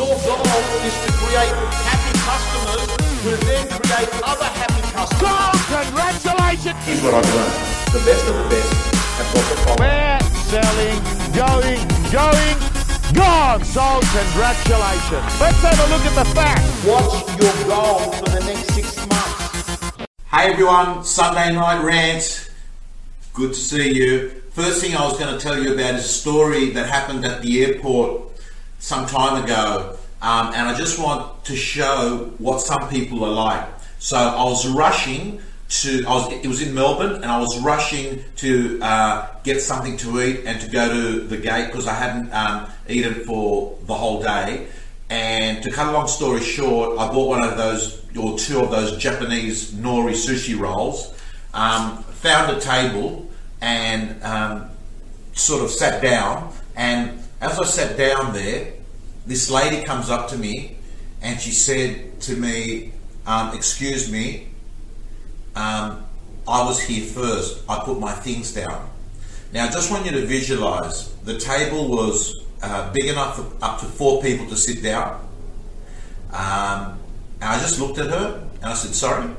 Your goal is to create happy customers who then create other happy customers. Oh, congratulations! Here's what I've learned. The best of the best have got the problem. We're selling, going, gone. So congratulations. Let's have a look at the facts. What's your goal for the next 6 months? Hey everyone, Sunday Night Rant. Good to see you. First thing I was going to tell you about is a story that happened at the airport some time ago, and I just want to show what some people are like. So I was rushing to, it was in Melbourne, and I was rushing to get something to eat and to go to the gate because I hadn't eaten for the whole day. And to cut a long story short, I bought one of those, or two of those Japanese nori sushi rolls, found a table, and sort of sat down. And as I sat down there, this lady comes up to me and she said to me, excuse me, I was here first, I put my things down. Now I just want you to visualize, the table was big enough for up to 4 people to sit down. And I just looked at her and I said, sorry?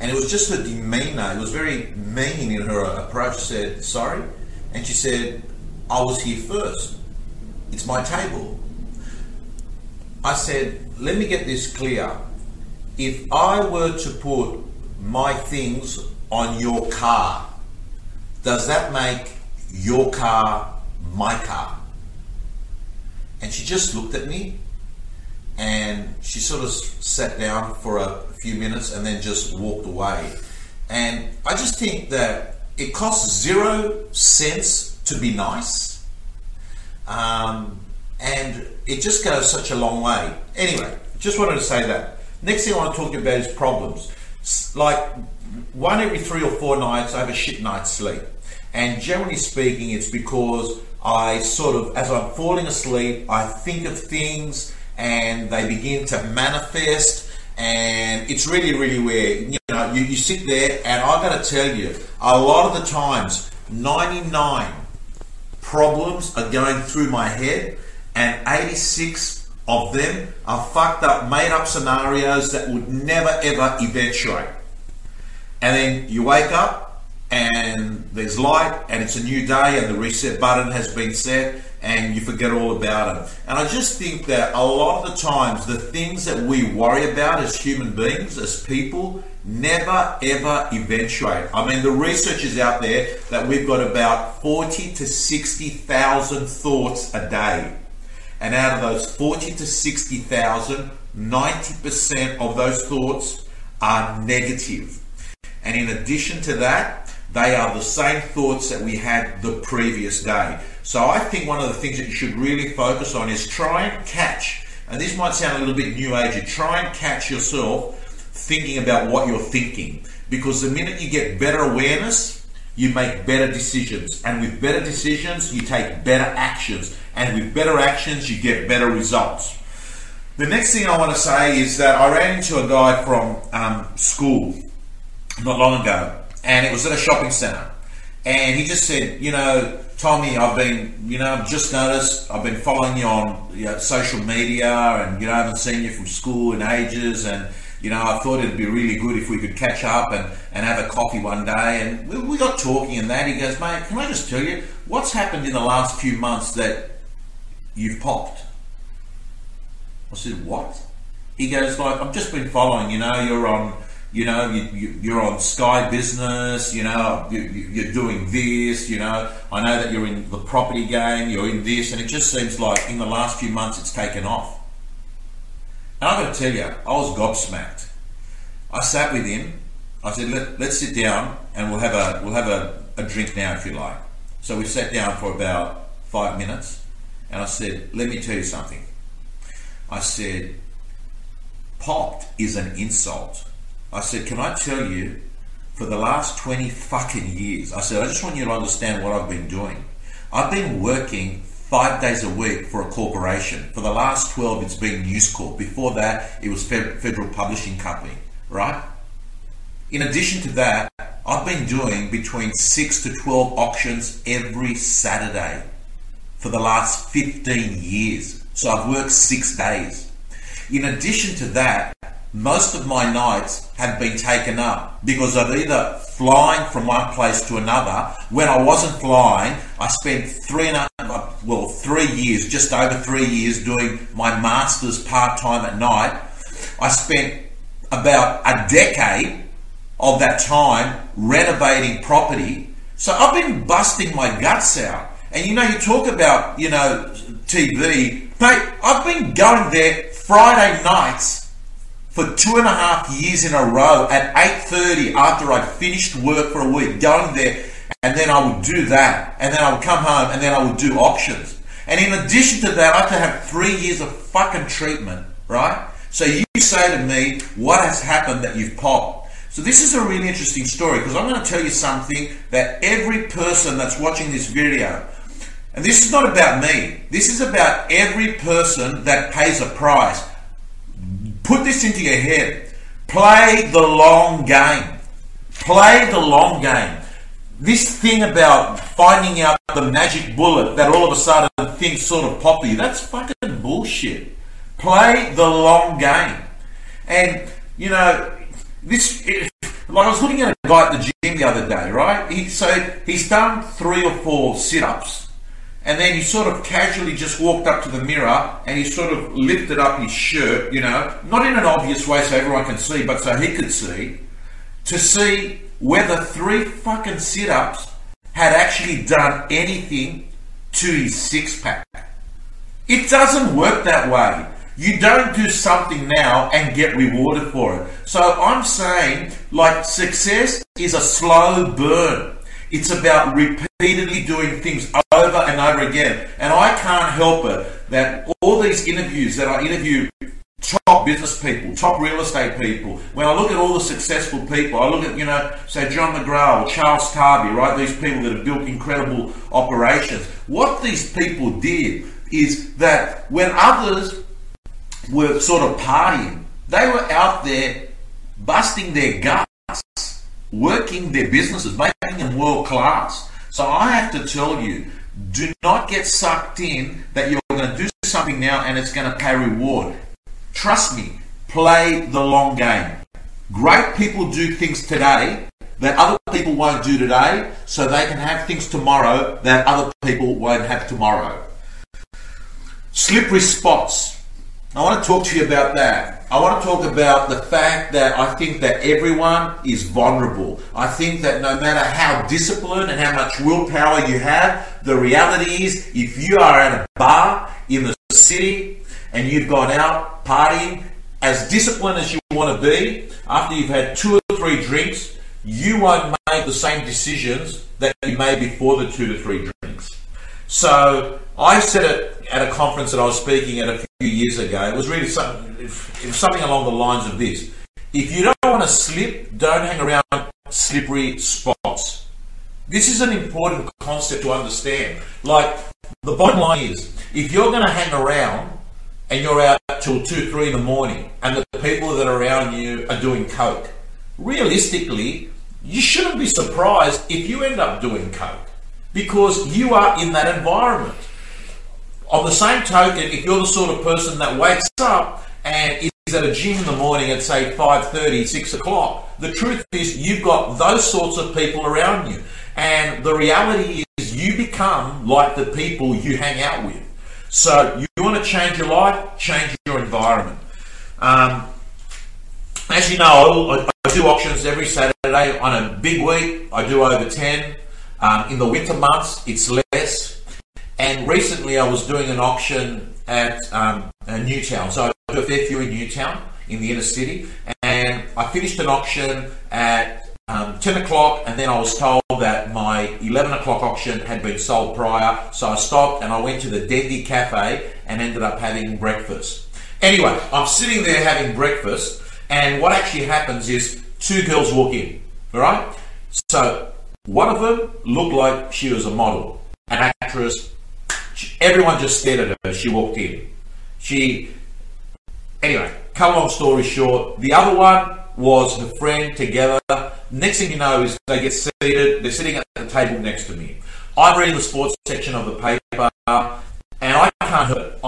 And it was just her demeanor, it was very mean in her approach. She said, sorry? And she said, I was here first. It's my table. I said, let me get this clear. If I were to put my things on your car, does that make your car my car? And she just looked at me and she sort of sat down for a few minutes and then just walked away. And I just think that it costs 0 cents to be nice, and it just goes such a long way. Anyway, just wanted to say that. Next thing I want to talk about is problems. Like one every 3 or 4 nights I have a shit night's sleep, and generally speaking it's because I sort of, as I'm falling asleep, I think of things and they begin to manifest, and it's really, really weird. You know, you sit there, and I've got to tell you, a lot of the times 99 problems are going through my head, and 86 of them are fucked up, made up scenarios that would never ever eventuate. And then you wake up and there's light and it's a new day and the reset button has been set and you forget all about it. And I just think that a lot of the times the things that we worry about as human beings, as people, never ever eventuate. I mean, the research is out there that we've got about 40 to 60,000 thoughts a day, and out of those 40 to 60,000, 90% of those thoughts are negative. And in addition to that, they are the same thoughts that we had the previous day. So I think one of the things that you should really focus on is try and catch, and this might sound a little bit new agey, try and catch yourself thinking about what you're thinking, because the minute you get better awareness, you make better decisions, and with better decisions you take better actions, and with better actions you get better results. The next thing I want to say is that I ran into a guy from school not long ago, and it was at a shopping center, and he just said, you know, Tommy, I've been, you know, I've just noticed I've been following you on, you know, social media, and you know, I haven't seen you from school in ages, and you know, I thought it'd be really good if we could catch up and have a coffee one day. And we got talking and that. He goes, mate, can I just tell you, what's happened in the last few months that you've popped? I said, what? He goes, like, I've just been following, you know, you're on, you know, you're on Sky Business, you know, you're doing this, you know, I know that you're in the property game, you're in this, and it just seems like in the last few months it's taken off. And I've got to tell you, I was gobsmacked. I sat with him. I said, let's sit down and we'll have a drink now if you like. So we sat down for about 5 minutes, and I said, let me tell you something. I said, popped is an insult. I said, can I tell you, for the last 20 fucking years, I said, I just want you to understand what I've been doing. I've been working 5 days a week for a corporation. For the last 12, it's been News Corp. Before that, it was Federal Publishing Company, right? In addition to that, I've been doing between 6 to 12 auctions every Saturday for the last 15 years. So I've worked 6 days. In addition to that, most of my nights have been taken up because I've either flying from one place to another. When I wasn't flying, I spent 3 years, just over 3 years, doing my master's part-time at night. I spent about a decade of that time renovating property. So I've been busting my guts out. And you know, you talk about, you know, TV. Mate, I've been going there Friday nights for 2.5 years in a row at 8:30 after I'd finished work for a week, going there, and then I would do that, and then I would come home, and then I would do auctions. And in addition to that, I have to have 3 years of fucking treatment, right? So you say to me, what has happened that you've popped? So this is a really interesting story, because I'm going to tell you something that every person that's watching this video, and this is not about me, this is about every person that pays a price. Put this into your head. Play the long game. Play the long game. This thing about finding out the magic bullet that all of a sudden things sort of pop you, that's fucking bullshit. Play the long game. And, you know, this, like I was looking at a guy at the gym the other day, right? He's done 3 or 4 sit-ups. And then he sort of casually just walked up to the mirror and he sort of lifted up his shirt, you know, not in an obvious way so everyone can see, but so he could see, to see whether 3 fucking sit-ups had actually done anything to his six-pack. It doesn't work that way. You don't do something now and get rewarded for it. So I'm saying, like, success is a slow burn. It's about repeatedly doing things over and over again. And I can't help it that all these interviews that I interview top business people, top real estate people, when I look at all the successful people, I look at, you know, say John McGraw or Charles Tarby, right? These people that have built incredible operations. What these people did is that when others were sort of partying, they were out there busting their guts, working their businesses, making them world class. So I have to tell you, do not get sucked in that you're going to do something now and it's going to pay reward. Trust me, play the long game. Great people do things today that other people won't do today, so they can have things tomorrow that other people won't have tomorrow. Slippery spots. I want to talk to you about that. I want to talk about the fact that I think that everyone is vulnerable. I think that no matter how disciplined and how much willpower you have, the reality is if you are at a bar in the city and you've gone out partying, as disciplined as you want to be, after you've had 2 or 3 drinks, you won't make the same decisions that you made before the 2 to 3 drinks. So I said it at a conference that I was speaking at a few years ago. It was really something along the lines of this. If you don't want to slip, don't hang around slippery spots. This is an important concept to understand. Like, the bottom line is, if you're going to hang around and you're out till 2, 3 in the morning and the people that are around you are doing coke, realistically, you shouldn't be surprised if you end up doing coke, because you are in that environment. On the same token, if you're the sort of person that wakes up and is at a gym in the morning at, say, 5:30, 6 o'clock, the truth is you've got those sorts of people around you. And the reality is you become like the people you hang out with. So you want to change your life, change your environment. As you know, I do auctions every Saturday. On a big week, I do over 10. In the winter months, it's less. And recently I was doing an auction at Newtown. So I do a fair few in Newtown, in the inner city. And I finished an auction at 10 o'clock, and then I was told that my 11 o'clock auction had been sold prior. So I stopped and I went to the Dendy Cafe and ended up having breakfast. Anyway, I'm sitting there having breakfast, and what actually happens is 2 girls walk in, all right? So one of them looked like she was a model, an actress. Everyone just stared at her. She walked in. Anyway, cut a long story short, the other one was her friend together. Next thing you know is they get seated. They're sitting at the table next to me. I'm reading the sports section of the paper, and I can't help it.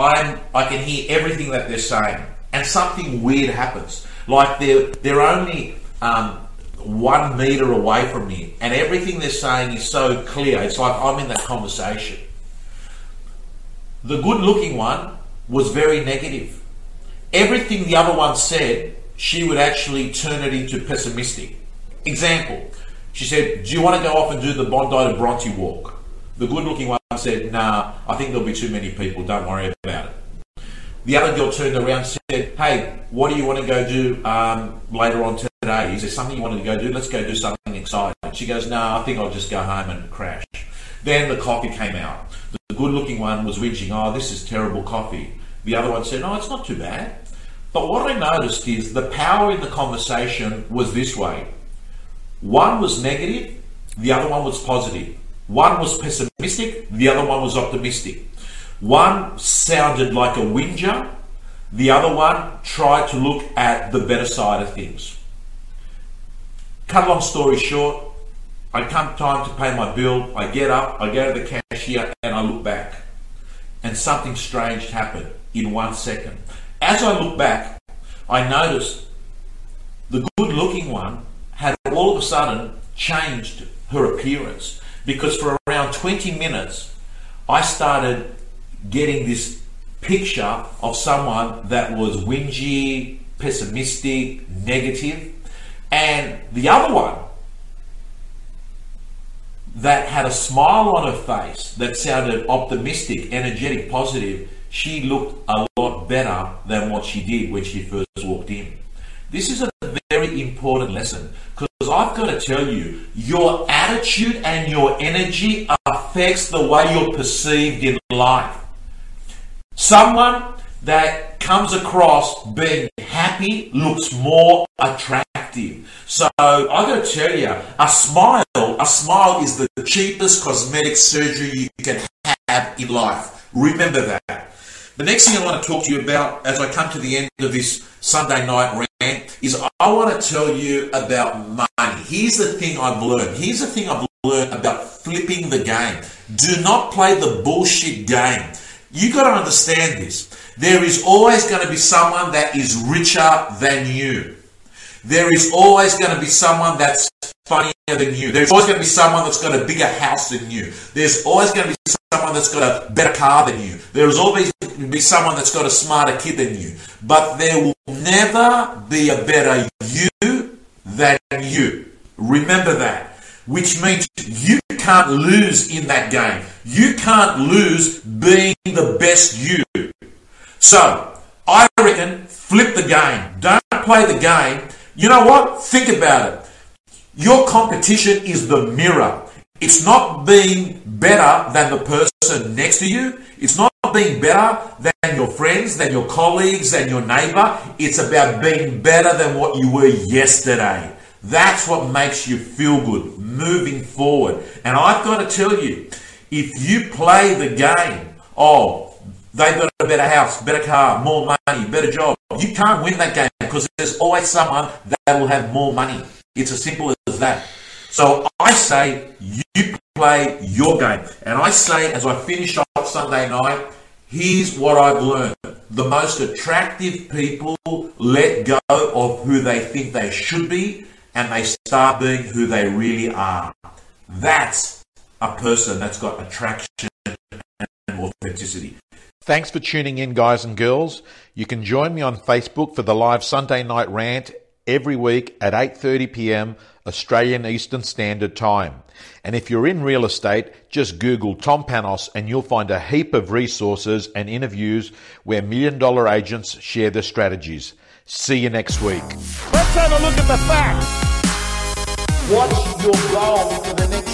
I can hear everything that they're saying, and something weird happens. Like they're only 1 meter away from me, and everything they're saying is so clear. It's like I'm in that conversation. The good-looking one was very negative. Everything the other one said, she would actually turn it into pessimistic. Example, she said, "Do you want to go off and do the Bondi to Bronte walk?" The good-looking one said, "Nah, I think there'll be too many people, don't worry about it." The other girl turned around and said, "Hey, what do you want to go do later on today? Is there something you wanted to go do? Let's go do something exciting." She goes, "Nah, I think I'll just go home and crash." Then the coffee came out. The good-looking one was whinging, "Oh, this is terrible coffee." The other one said, "No, it's not too bad." But what I noticed is the power in the conversation was this way. One was negative, the other one was positive. One was pessimistic, the other one was optimistic. One sounded like a whinger, the other one tried to look at the better side of things. Cut a long story short, I come time to pay my bill, I get up, I go to the cashier and I look back. And something strange happened in 1 second. As I look back, I noticed the good-looking one had all of a sudden changed her appearance. Because for around 20 minutes, I started getting this picture of someone that was whingy, pessimistic, negative, and the other one that had a smile on her face that sounded optimistic, energetic, positive, she looked a lot better than what she did when she first walked in. This is a very important lesson, because I've got to tell you, your attitude and your energy affects the way you're perceived in life. Someone that comes across being happy looks more attractive. So I've got to tell you, a smile is the cheapest cosmetic surgery you can have in life. Remember that. The next thing I want to talk to you about as I come to the end of this Sunday night rant is I want to tell you about money. Here's the thing I've learned. Here's the thing I've learned about flipping the game. Do not play the bullshit game. You've got to understand this. There is always going to be someone that is richer than you. There is always going to be someone that's funnier than you. There's always going to be someone that's got a bigger house than you. There's always going to be someone that's got a better car than you. There's always going to be someone that's got a smarter kid than you. But there will never be a better you than you. Remember that. Which means you can't lose in that game. You can't lose being the best you. So, I reckon flip the game. Don't play the game. You know what? Think about it. Your competition is the mirror. It's not being better than the person next to you. It's not being better than your friends, than your colleagues, than your neighbor. It's about being better than what you were yesterday. That's what makes you feel good, moving forward. And I've got to tell you, if you play the game, oh, they've got a better house, better car, more money, better job. You can't win that game because there's always someone that will have more money. It's as simple as that. So I say you play your game. And I say as I finish off Sunday night, here's what I've learned. The most attractive people let go of who they think they should be and they start being who they really are. That's a person that's got attraction and authenticity. Thanks for tuning in, guys and girls. You can join me on Facebook for the live Sunday night rant every week at 8:30 p.m. Australian Eastern Standard Time. And if you're in real estate, just Google Tom Panos and you'll find a heap of resources and interviews where million-dollar agents share their strategies. See you next week. Let's have a look at the facts. What's your goal for the next